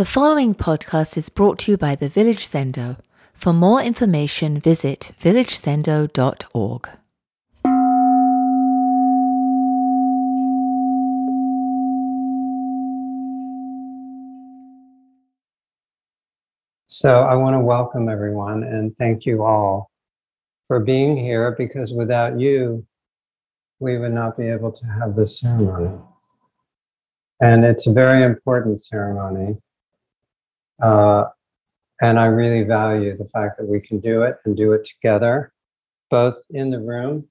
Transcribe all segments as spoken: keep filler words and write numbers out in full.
The following podcast is brought to you by the Village Sendo. For more information, visit village sendo dot org. So I want to welcome everyone and thank you all for being here, because without you, we would not be able to have this ceremony. And it's a very important ceremony. Uh, and I really value the fact that we can do it and do it together, both in the room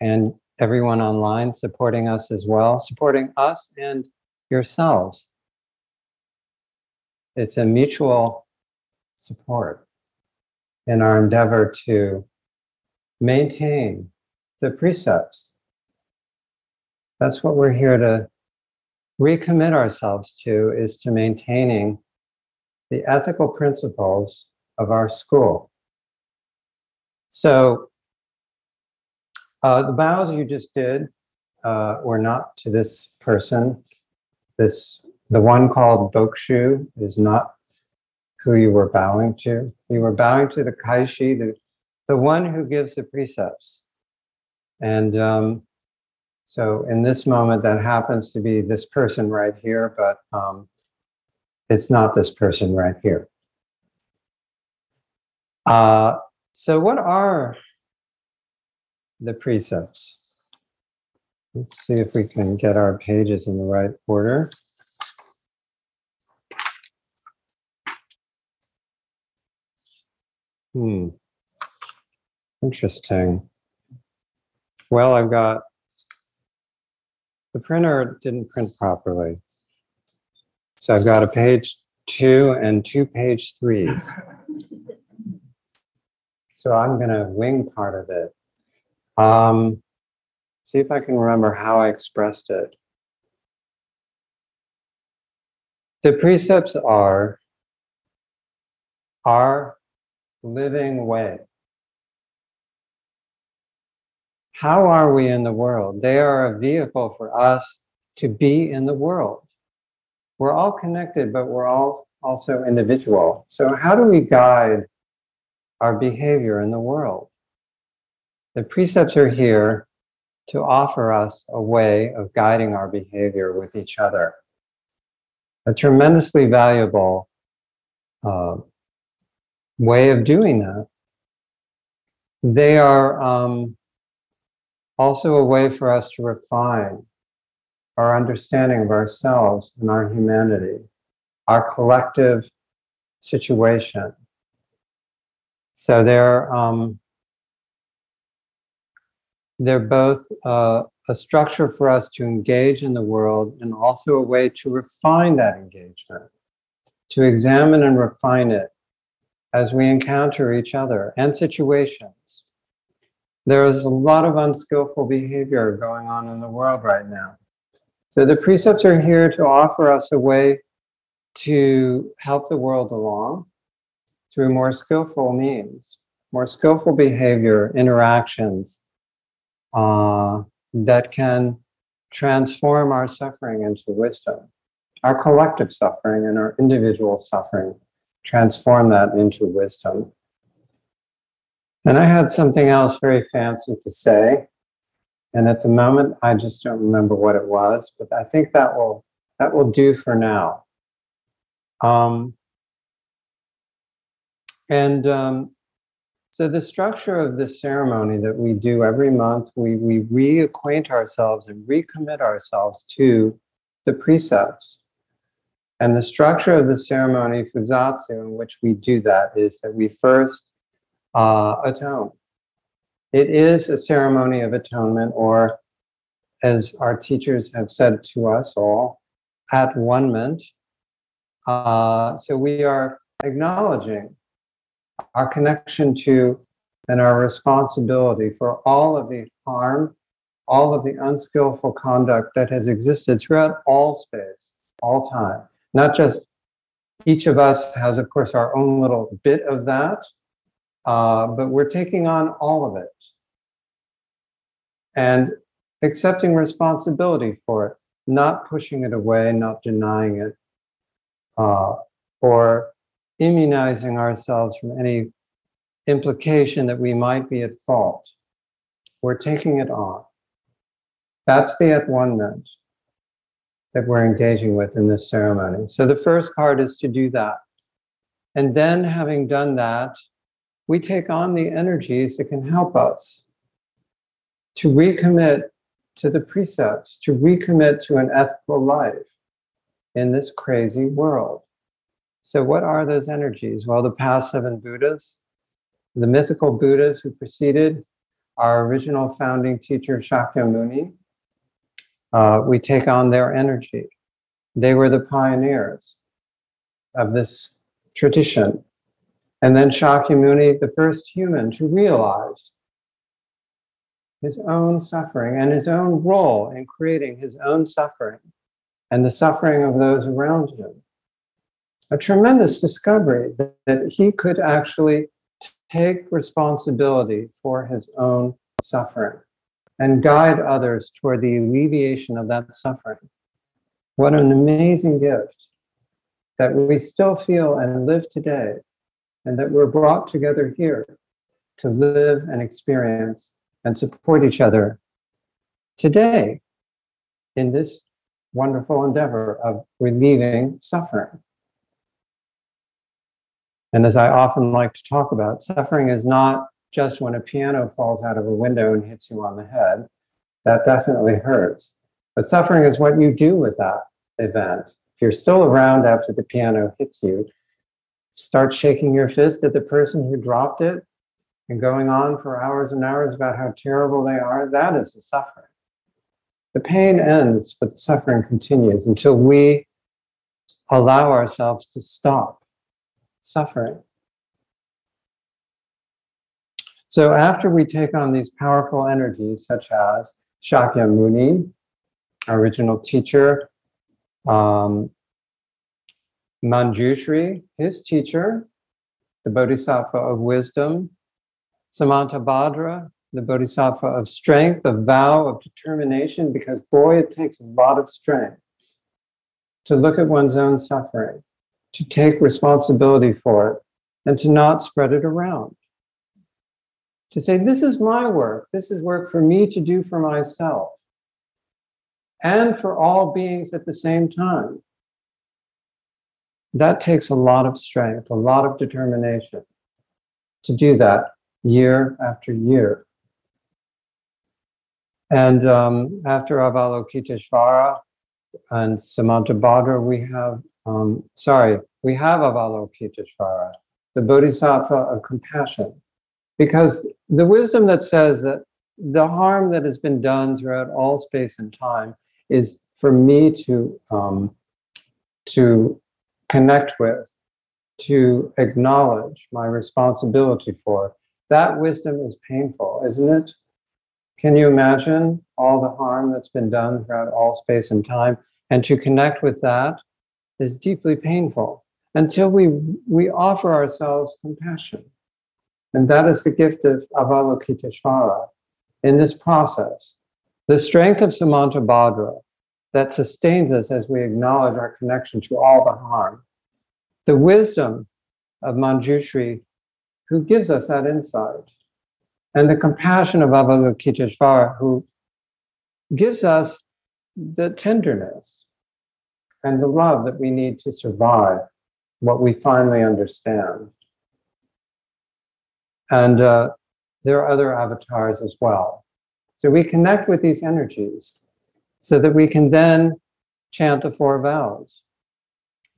and everyone online supporting us as well, supporting us and yourselves. It's a mutual support in our endeavor to maintain the precepts. That's what we're here to recommit ourselves to, is to maintaining the ethical principles of our school. So uh, the vows you just did uh, were not to this person. This, the one called Bokshu, is not who you were bowing to. You were bowing to the Kaishi, the, the one who gives the precepts. And um, so in this moment, that happens to be this person right here, but um, it's not this person right here. Uh, so what are the precepts? Let's see if we can get our pages in the right order. Hmm. Interesting. Well, I've got, the printer didn't print properly. So I've got a page two and two page threes. So I'm going to wing part of it. Um, see if I can remember how I expressed it. The precepts are our living way. How are we in the world? They are a vehicle for us to be in the world. We're all connected, but we're all also individual. So how do we guide our behavior in the world? The precepts are here to offer us a way of guiding our behavior with each other. A tremendously valuable uh, way of doing that. They are um, also a way for us to refine our understanding of ourselves and our humanity, our collective situation. So they're um, they're both uh, a structure for us to engage in the world, and also a way to refine that engagement, to examine and refine it as we encounter each other and situations. There is a lot of unskillful behavior going on in the world right now. So the precepts are here to offer us a way to help the world along through more skillful means, more skillful behavior, interactions uh, that can transform our suffering into wisdom, our collective suffering and our individual suffering, transform that into wisdom. And I had something else very fancy to say, and at the moment, I just don't remember what it was, but I think that will that will do for now. Um, and um, so the structure of this ceremony that we do every month, we, we reacquaint ourselves and recommit ourselves to the precepts. And the structure of the ceremony, Fuzatsu, in which we do that, is that we first uh, atone. It is a ceremony of atonement, or as our teachers have said to us all, at one-ment. Uh, so we are acknowledging our connection to and our responsibility for all of the harm, all of the unskillful conduct that has existed throughout all space, all time. Not just each of us has, of course, our own little bit of that, Uh, but we're taking on all of it and accepting responsibility for it, not pushing it away, not denying it, uh, or immunizing ourselves from any implication that we might be at fault. We're taking it on. That's the at one-ment that we're engaging with in this ceremony. So the first part is to do that. And then having done that, we take on the energies that can help us to recommit to the precepts, to recommit to an ethical life in this crazy world. So what are those energies? Well, the past seven Buddhas, the mythical Buddhas who preceded our original founding teacher, Shakyamuni, uh, we take on their energy. They were the pioneers of this tradition. And then Shakyamuni, the first human to realize his own suffering and his own role in creating his own suffering and the suffering of those around him. A tremendous discovery that, that he could actually take responsibility for his own suffering and guide others toward the alleviation of that suffering. What an amazing gift that we still feel and live today, and that we're brought together here to live and experience and support each other today in this wonderful endeavor of relieving suffering. And as I often like to talk about, suffering is not just when a piano falls out of a window and hits you on the head. That definitely hurts. But suffering is what you do with that event. If you're still around after the piano hits you, start shaking your fist at the person who dropped it and going on for hours and hours about how terrible they are, that is the suffering. The pain ends, but the suffering continues until we allow ourselves to stop suffering. So after we take on these powerful energies, such as Shakyamuni, our original teacher, um, Manjushri, his teacher, the Bodhisattva of wisdom, Samantabhadra, the Bodhisattva of strength, of vow, of determination, because boy, it takes a lot of strength to look at one's own suffering, to take responsibility for it, and to not spread it around. To say, this is my work, this is work for me to do for myself, and for all beings at the same time. That takes a lot of strength, a lot of determination to do that year after year. And um, after Avalokiteshvara and Samantabhadra, we have Um, sorry, we have Avalokiteshvara, the Bodhisattva of compassion, because the wisdom that says that the harm that has been done throughout all space and time is for me to um, to connect with, to acknowledge my responsibility for. That wisdom is painful, isn't it? Can you imagine all the harm that's been done throughout all space and time? And to connect with that is deeply painful until we we offer ourselves compassion. And that is the gift of Avalokiteshvara in this process. The strength of Samantabhadra that sustains us as we acknowledge our connection to all the harm. The wisdom of Manjushri, who gives us that insight. And the compassion of Avalokiteshvara, who gives us the tenderness and the love that we need to survive what we finally understand. And uh, there are other avatars as well. So we connect with these energies so that we can then chant the four vows,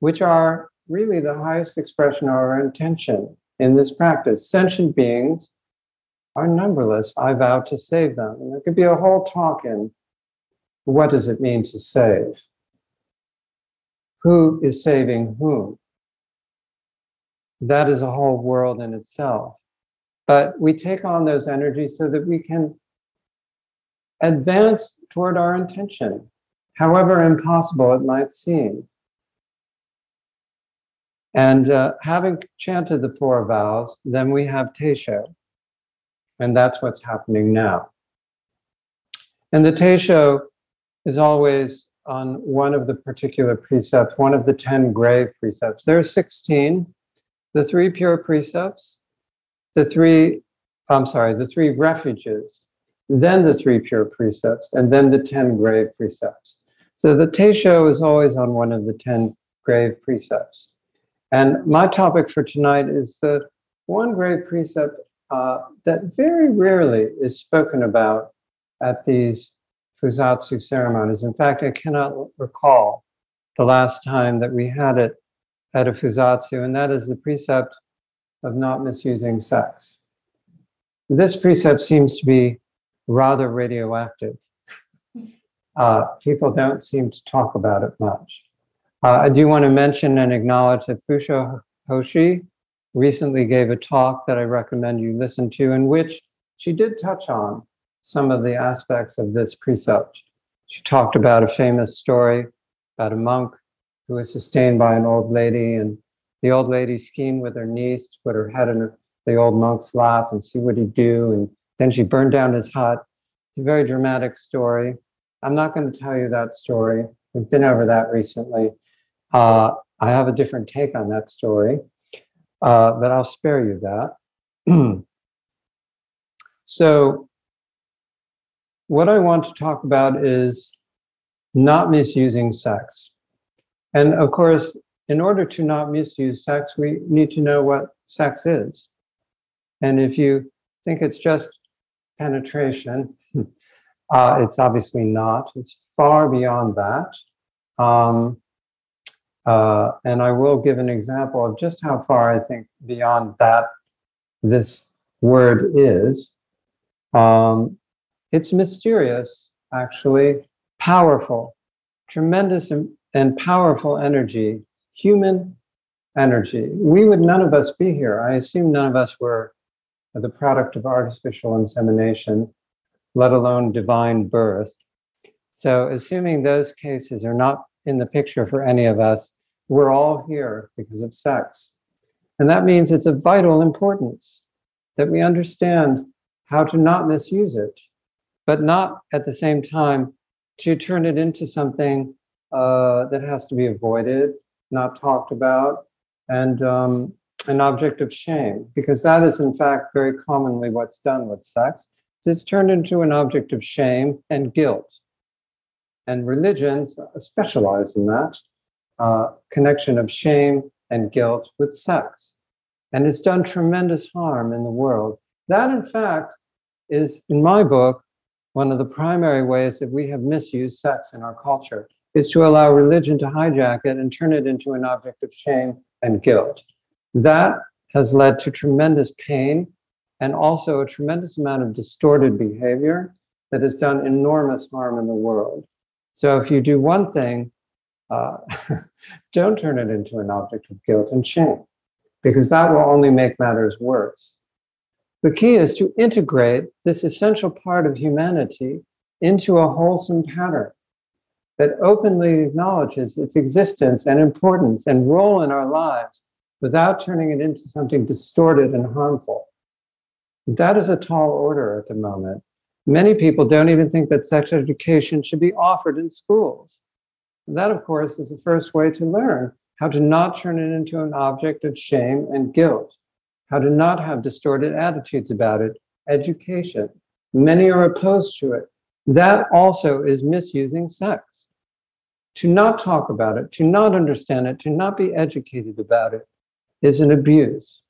which are really the highest expression of our intention in this practice. Sentient beings are numberless. I vow to save them. And there could be a whole talk in what does it mean to save? Who is saving whom? That is a whole world in itself. But we take on those energies so that we can advance toward our intention, however impossible it might seem. And uh, having chanted the four vows, then we have Teisho. And that's what's happening now. And the Teisho is always on one of the particular precepts, one of the ten grave precepts. There are sixteen. The three pure precepts, the three, I'm sorry, the three refuges, then the three pure precepts, and then the ten grave precepts. So the Teisho is always on one of the ten grave precepts. And my topic for tonight is the one grave precept uh, that very rarely is spoken about at these Fuzatsu ceremonies. In fact, I cannot recall the last time that we had it at a Fuzatsu, and that is the precept of not misusing sex. This precept seems to be rather radioactive. Uh, people don't seem to talk about it much. Uh, I do want to mention and acknowledge that Fusho Hoshi recently gave a talk that I recommend you listen to, in which she did touch on some of the aspects of this precept. She talked about a famous story about a monk who was sustained by an old lady, and the old lady schemed with her niece to put her head in her, the old monk's lap and see what he'd do, and then she burned down his hut. It's a very dramatic story. I'm not going to tell you that story. We've been over that recently. Uh, I have a different take on that story, uh, but I'll spare you that. So what I want to talk about is not misusing sex. And of course, in order to not misuse sex, we need to know what sex is. And if you think it's just penetration, uh, it's obviously not. It's far beyond that. Um, Uh, and I will give an example of just how far I think beyond that this word is. Um, it's mysterious, actually, powerful, tremendous and powerful energy, human energy. We would none of us be here. I assume none of us were the product of artificial insemination, let alone divine birth. So assuming those cases are not in the picture for any of us, we're all here because of sex. And that means it's of vital importance that we understand how to not misuse it, but not at the same time to turn it into something uh, that has to be avoided, not talked about, and um, an object of shame, because that is in fact very commonly what's done with sex. It's turned into an object of shame and guilt. And religions specialize in that uh, connection of shame and guilt with sex. And it's done tremendous harm in the world. That, in fact, is, in my book, one of the primary ways that we have misused sex in our culture, is to allow religion to hijack it and turn it into an object of shame and guilt. That has led to tremendous pain and also a tremendous amount of distorted behavior that has done enormous harm in the world. So if you do one thing, uh, don't turn it into an object of guilt and shame, because that will only make matters worse. The key is to integrate this essential part of humanity into a wholesome pattern that openly acknowledges its existence and importance and role in our lives without turning it into something distorted and harmful. That is a tall order at the moment. Many people don't even think that sex education should be offered in schools. That, of course, is the first way to learn how to not turn it into an object of shame and guilt, how to not have distorted attitudes about it. Education. Many are opposed to it. That also is misusing sex. To not talk about it, to not understand it, to not be educated about it is an abuse.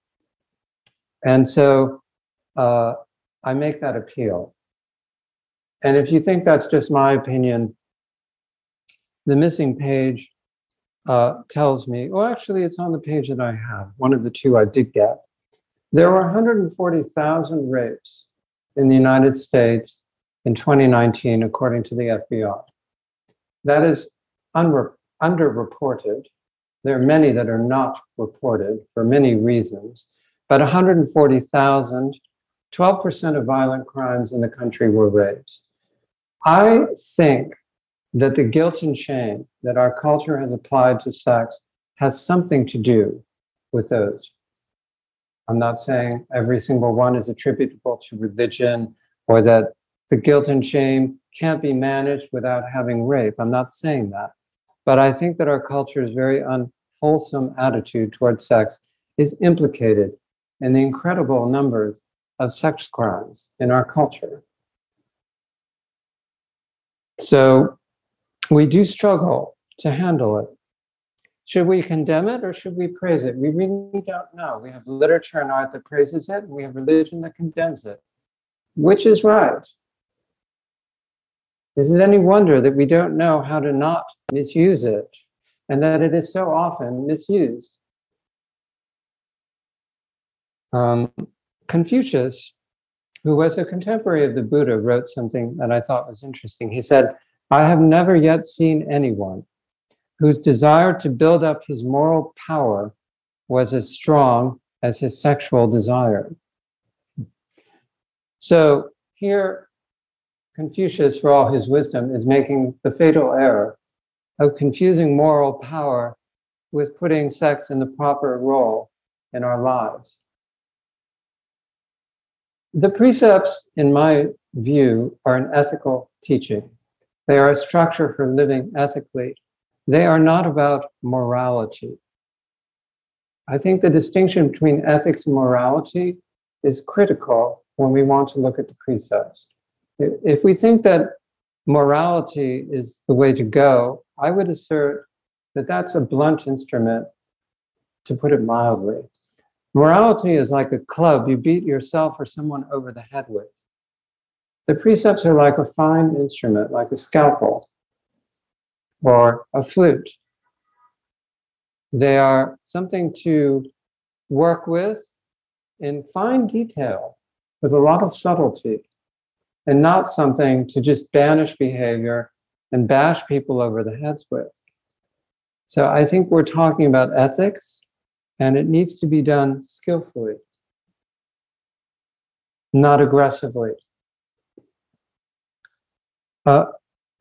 And so uh, I make that appeal. And if you think that's just my opinion, the missing page uh, tells me, well, actually, it's on the page that I have, one of the two I did get. There were one hundred forty thousand rapes in the United States in twenty nineteen, according to the F B I. That is unre- underreported. There are many that are not reported for many reasons, but one hundred forty thousand, twelve percent of violent crimes in the country were rapes. I think that the guilt and shame that our culture has applied to sex has something to do with those. I'm not saying every single one is attributable to religion or that the guilt and shame can't be managed without having rape. I'm not saying that. But I think that our culture's very unwholesome attitude towards sex is implicated in the incredible numbers of sex crimes in our culture. So we do struggle to handle it. Should we condemn it or should we praise it? We really don't know. We have literature and art that praises it, and we have religion that condemns it. Which is right? Is it any wonder that we don't know how to not misuse it, and that it is so often misused? Um, Confucius, who was a contemporary of the Buddha, wrote something that I thought was interesting. He said, "I have never yet seen anyone whose desire to build up his moral power was as strong as his sexual desire." So here, Confucius, for all his wisdom, is making the fatal error of confusing moral power with putting sex in the proper role in our lives. The precepts, in my view, are an ethical teaching. They are a structure for living ethically. They are not about morality. I think the distinction between ethics and morality is critical when we want to look at the precepts. If we think that morality is the way to go, I would assert that that's a blunt instrument, to put it mildly. Morality is like a club you beat yourself or someone over the head with. The precepts are like a fine instrument, like a scalpel or a flute. They are something to work with in fine detail, with a lot of subtlety, and not something to just banish behavior and bash people over the heads with. So I think we're talking about ethics, and it needs to be done skillfully, not aggressively. Uh,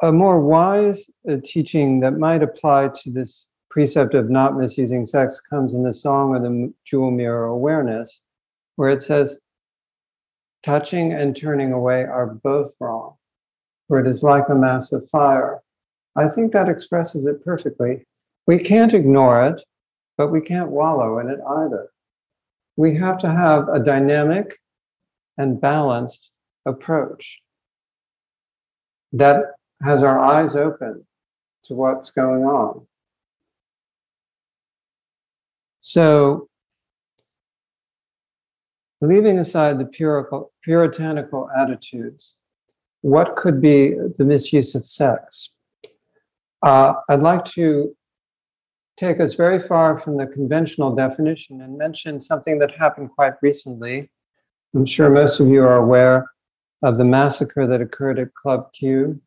a more wise uh, teaching that might apply to this precept of not misusing sex comes in the Song of the Jewel Mirror Awareness, where it says, "Touching and turning away are both wrong, for it is like a mass of fire." I think that expresses it perfectly. We can't ignore it, but we can't wallow in it either. We have to have a dynamic and balanced approach that has our eyes open to what's going on. So, leaving aside the purical, puritanical attitudes, what could be the misuse of sex? Uh, I'd like to take us very far from the conventional definition and mention something that happened quite recently. I'm sure most of you are aware of the massacre that occurred at Club Q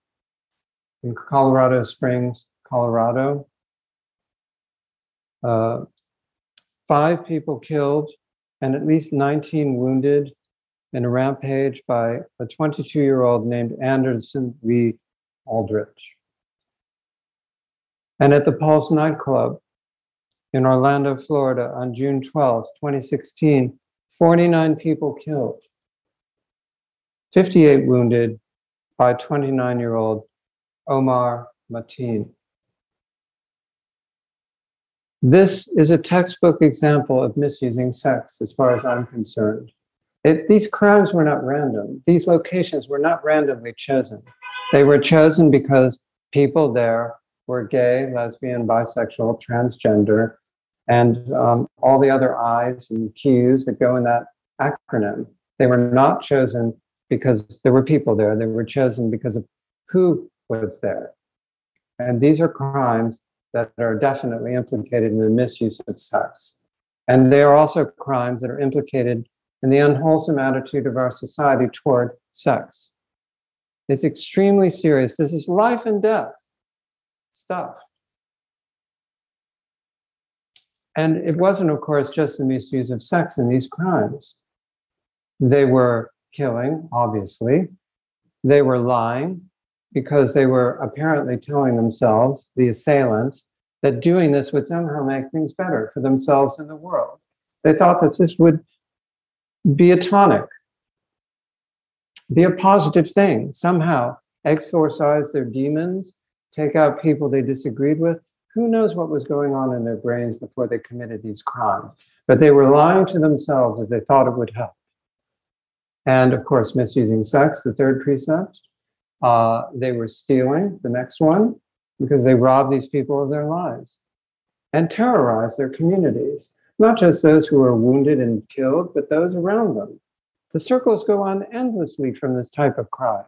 in Colorado Springs, Colorado. Uh, five people killed and at least nineteen wounded in a rampage by a twenty-two-year-old named Anderson V. Aldrich. And at the Pulse nightclub in Orlando, Florida, on June twelfth, twenty sixteen, forty-nine people killed, fifty-eight wounded by twenty-nine-year-old Omar Mateen. This is a textbook example of misusing sex, as far as I'm concerned. It, these crimes were not random. These locations were not randomly chosen. They were chosen because people there were gay, lesbian, bisexual, transgender, and um, all the other I's and Q's that go in that acronym. They were not chosen because there were people there. They were chosen because of who was there. And these are crimes that are definitely implicated in the misuse of sex. And they are also crimes that are implicated in the unwholesome attitude of our society toward sex. It's extremely serious. This is life and death stuff. And it wasn't, of course, just the misuse of sex in these crimes. They were killing, obviously. They were lying, because they were apparently telling themselves, the assailants, that doing this would somehow make things better for themselves and the world. They thought that this would be a tonic. be a positive thing somehow, exorcise their demons, take out people they disagreed with. Who knows what was going on in their brains before they committed these crimes? But they were lying to themselves as they thought it would help. And of course, misusing sex, the third precept. Uh, they were stealing, the next one, because they robbed these people of their lives and terrorized their communities, not just those who were wounded and killed, but those around them. The circles go on endlessly from this type of crime.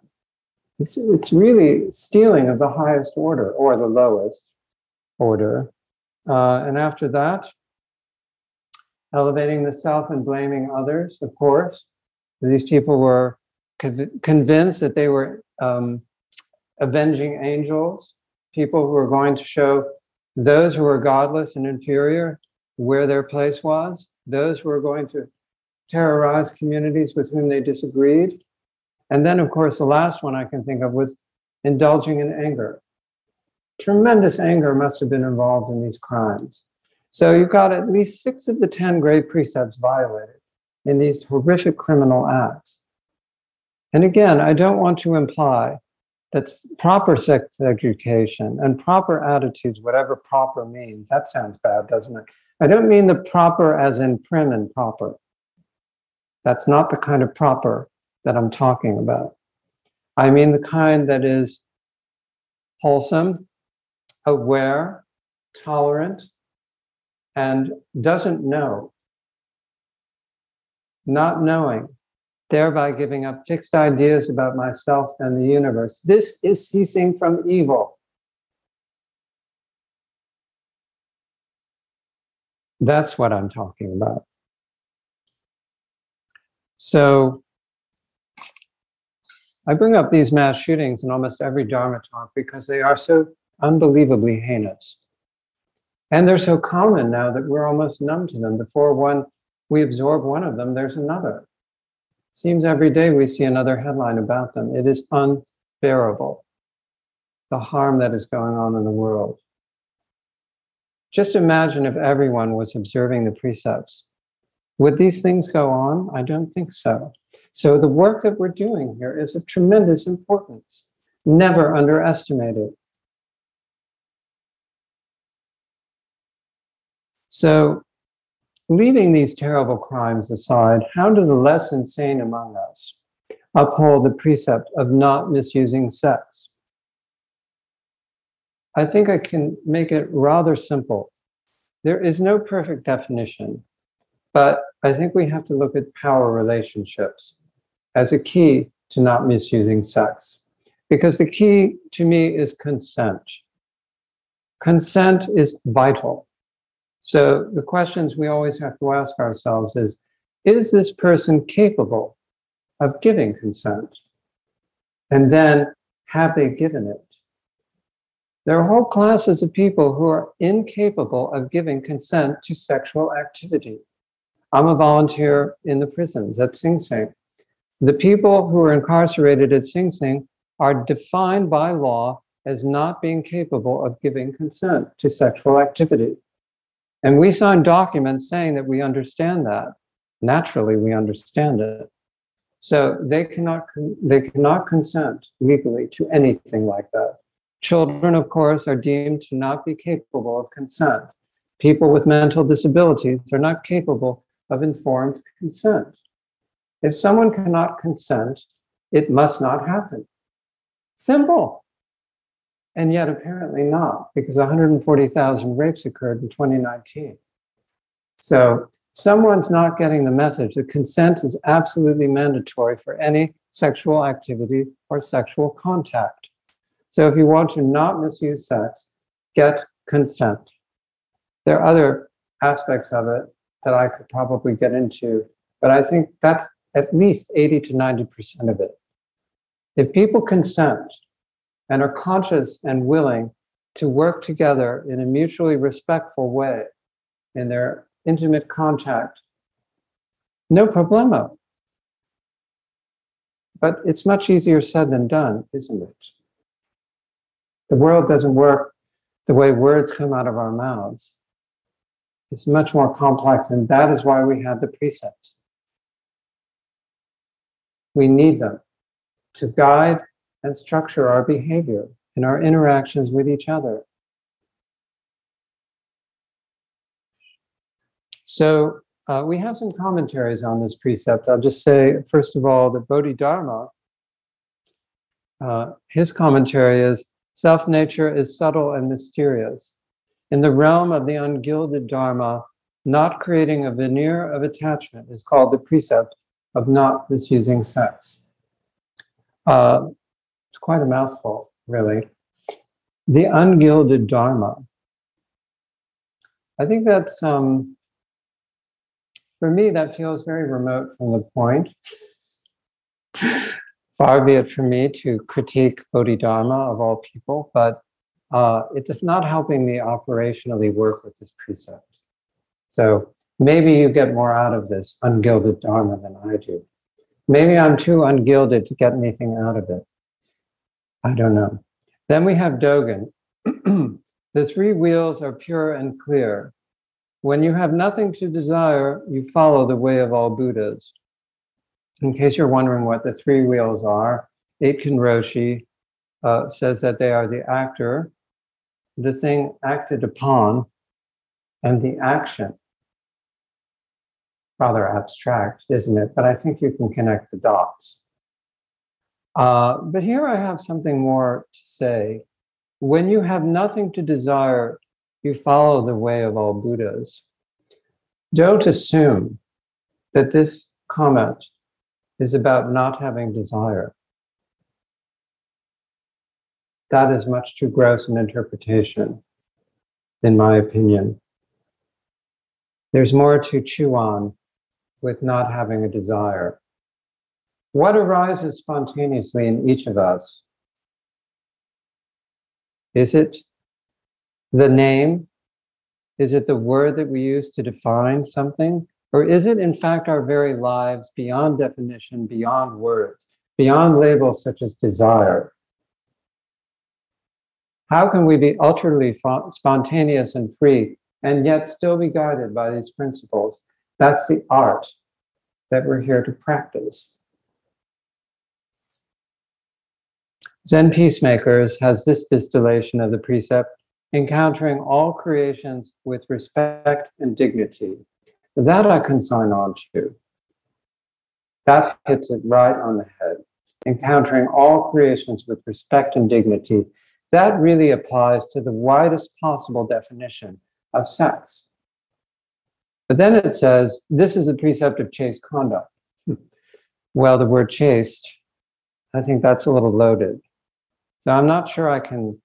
It's, it's really stealing of the highest order or the lowest order. Uh, and after that, elevating the self and blaming others, of course. These people were conv- convinced that they were um, avenging angels, people who were going to show those who were godless and inferior where their place was, those who were going to terrorize communities with whom they disagreed. And then, of course, the last one I can think of was indulging in anger. Tremendous anger must have been involved in these crimes. So you've got at least six of the ten great precepts violated in these horrific criminal acts. And again, I don't want to imply that proper sex education and proper attitudes, whatever proper means, that sounds bad, doesn't it? I don't mean the proper as in prim and proper. That's not the kind of proper that I'm talking about. I mean the kind that is wholesome, aware, tolerant, and doesn't know. Not knowing, thereby giving up fixed ideas about myself and the universe. This is ceasing from evil. That's what I'm talking about. So I bring up these mass shootings in almost every Dharma talk because they are so unbelievably heinous. And they're so common now that we're almost numb to them. Before one we absorb one of them, there's another. Seems every day we see another headline about them. It is unbearable, the harm that is going on in the world. Just imagine if everyone was observing the precepts. Would these things go on? I don't think so. So the work that we're doing here is of tremendous importance. Never underestimate it. So, leaving these terrible crimes aside, how do the less insane among us uphold the precept of not misusing sex? I think I can make it rather simple. There is no perfect definition, but I think we have to look at power relationships as a key to not misusing sex, because the key to me is consent. Consent is vital. So the questions we always have to ask ourselves is, is this person capable of giving consent? And then, have they given it? There are whole classes of people who are incapable of giving consent to sexual activity. I'm a volunteer in the prisons at Sing Sing. The people who are incarcerated at Sing Sing are defined by law as not being capable of giving consent to sexual activity. And we signed documents saying that we understand that. Naturally, we understand it. So they cannot they cannot consent legally to anything like that. Children, of course, are deemed to not be capable of consent. People with mental disabilities are not capable of informed consent. If someone cannot consent, it must not happen. Simple. And yet apparently not, because one hundred forty thousand rapes occurred in twenty nineteen. So someone's not getting the message that consent is absolutely mandatory for any sexual activity or sexual contact. So if you want to not misuse sex, get consent. There are other aspects of it that I could probably get into, but I think that's at least eighty to ninety percent of it. If people consent, and are conscious and willing to work together in a mutually respectful way in their intimate contact, no problemo. But it's much easier said than done, isn't it? The world doesn't work the way words come out of our mouths. It's much more complex, and that is why we have the precepts. We need them to guide and structure our behavior and our interactions with each other. So uh, we have some commentaries on this precept. I'll just say, first of all, the Bodhidharma, uh, his commentary is, self-nature is subtle and mysterious. In the realm of the ungilded Dharma, not creating a veneer of attachment is called the precept of not misusing sex. Uh, it's quite a mouthful, really. The ungilded Dharma. I think that's, um, for me, that feels very remote from the point. Far be it from me to critique Bodhidharma of all people, but uh, it's not helping me operationally work with this precept. So maybe you get more out of this ungilded Dharma than I do. Maybe I'm too ungilded to get anything out of it. I don't know. Then we have Dogen. The three wheels are pure and clear. When you have nothing to desire, you follow the way of all Buddhas. In case you're wondering what the three wheels are, Aitken Roshi uh, says that they are the actor, the thing acted upon, and the action. Rather abstract, isn't it? But I think you can connect the dots. Uh, but here I have something more to say. When you have nothing to desire, you follow the way of all Buddhas. Don't assume that this comment is about not having desire. That is much too gross an interpretation, in my opinion. There's more to chew on with not having a desire. What arises spontaneously in each of us? Is it the name? Is it the word that we use to define something? Or is it, in fact, our very lives beyond definition, beyond words, beyond labels such as desire? How can we be utterly fa- spontaneous and free and yet still be guided by these principles? That's the art that we're here to practice. Zen Peacemakers has this distillation of the precept, encountering all creations with respect and dignity. That I can sign on to. That hits it right on the head. Encountering all creations with respect and dignity, that really applies to the widest possible definition of sex. But then it says, this is a precept of chaste conduct. Well, the word chaste, I think that's a little loaded. So I'm not sure I can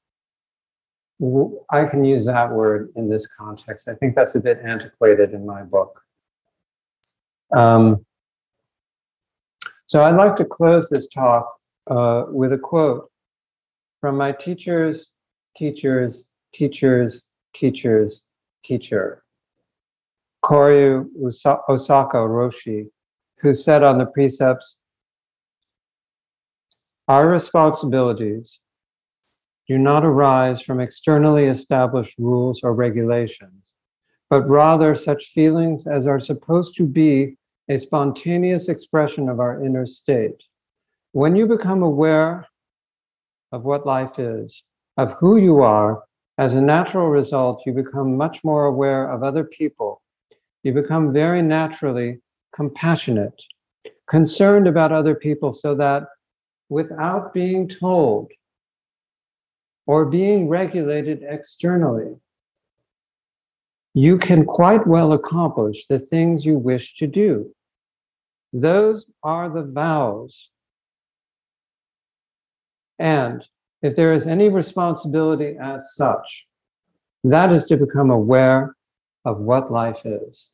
I can use that word in this context. I think that's a bit antiquated in my book. Um, so I'd like to close this talk uh, with a quote from my teacher's, teacher's, teacher's, teacher's, teacher, Koryu Osaka Roshi, who said on the precepts, our responsibilities do not arise from externally established rules or regulations, but rather such feelings as are supposed to be a spontaneous expression of our inner state. When you become aware of what life is, of who you are, as a natural result, you become much more aware of other people. You become very naturally compassionate, concerned about other people, so that without being told, or being regulated externally, you can quite well accomplish the things you wish to do. Those are the vows. And if there is any responsibility as such, that is to become aware of what life is.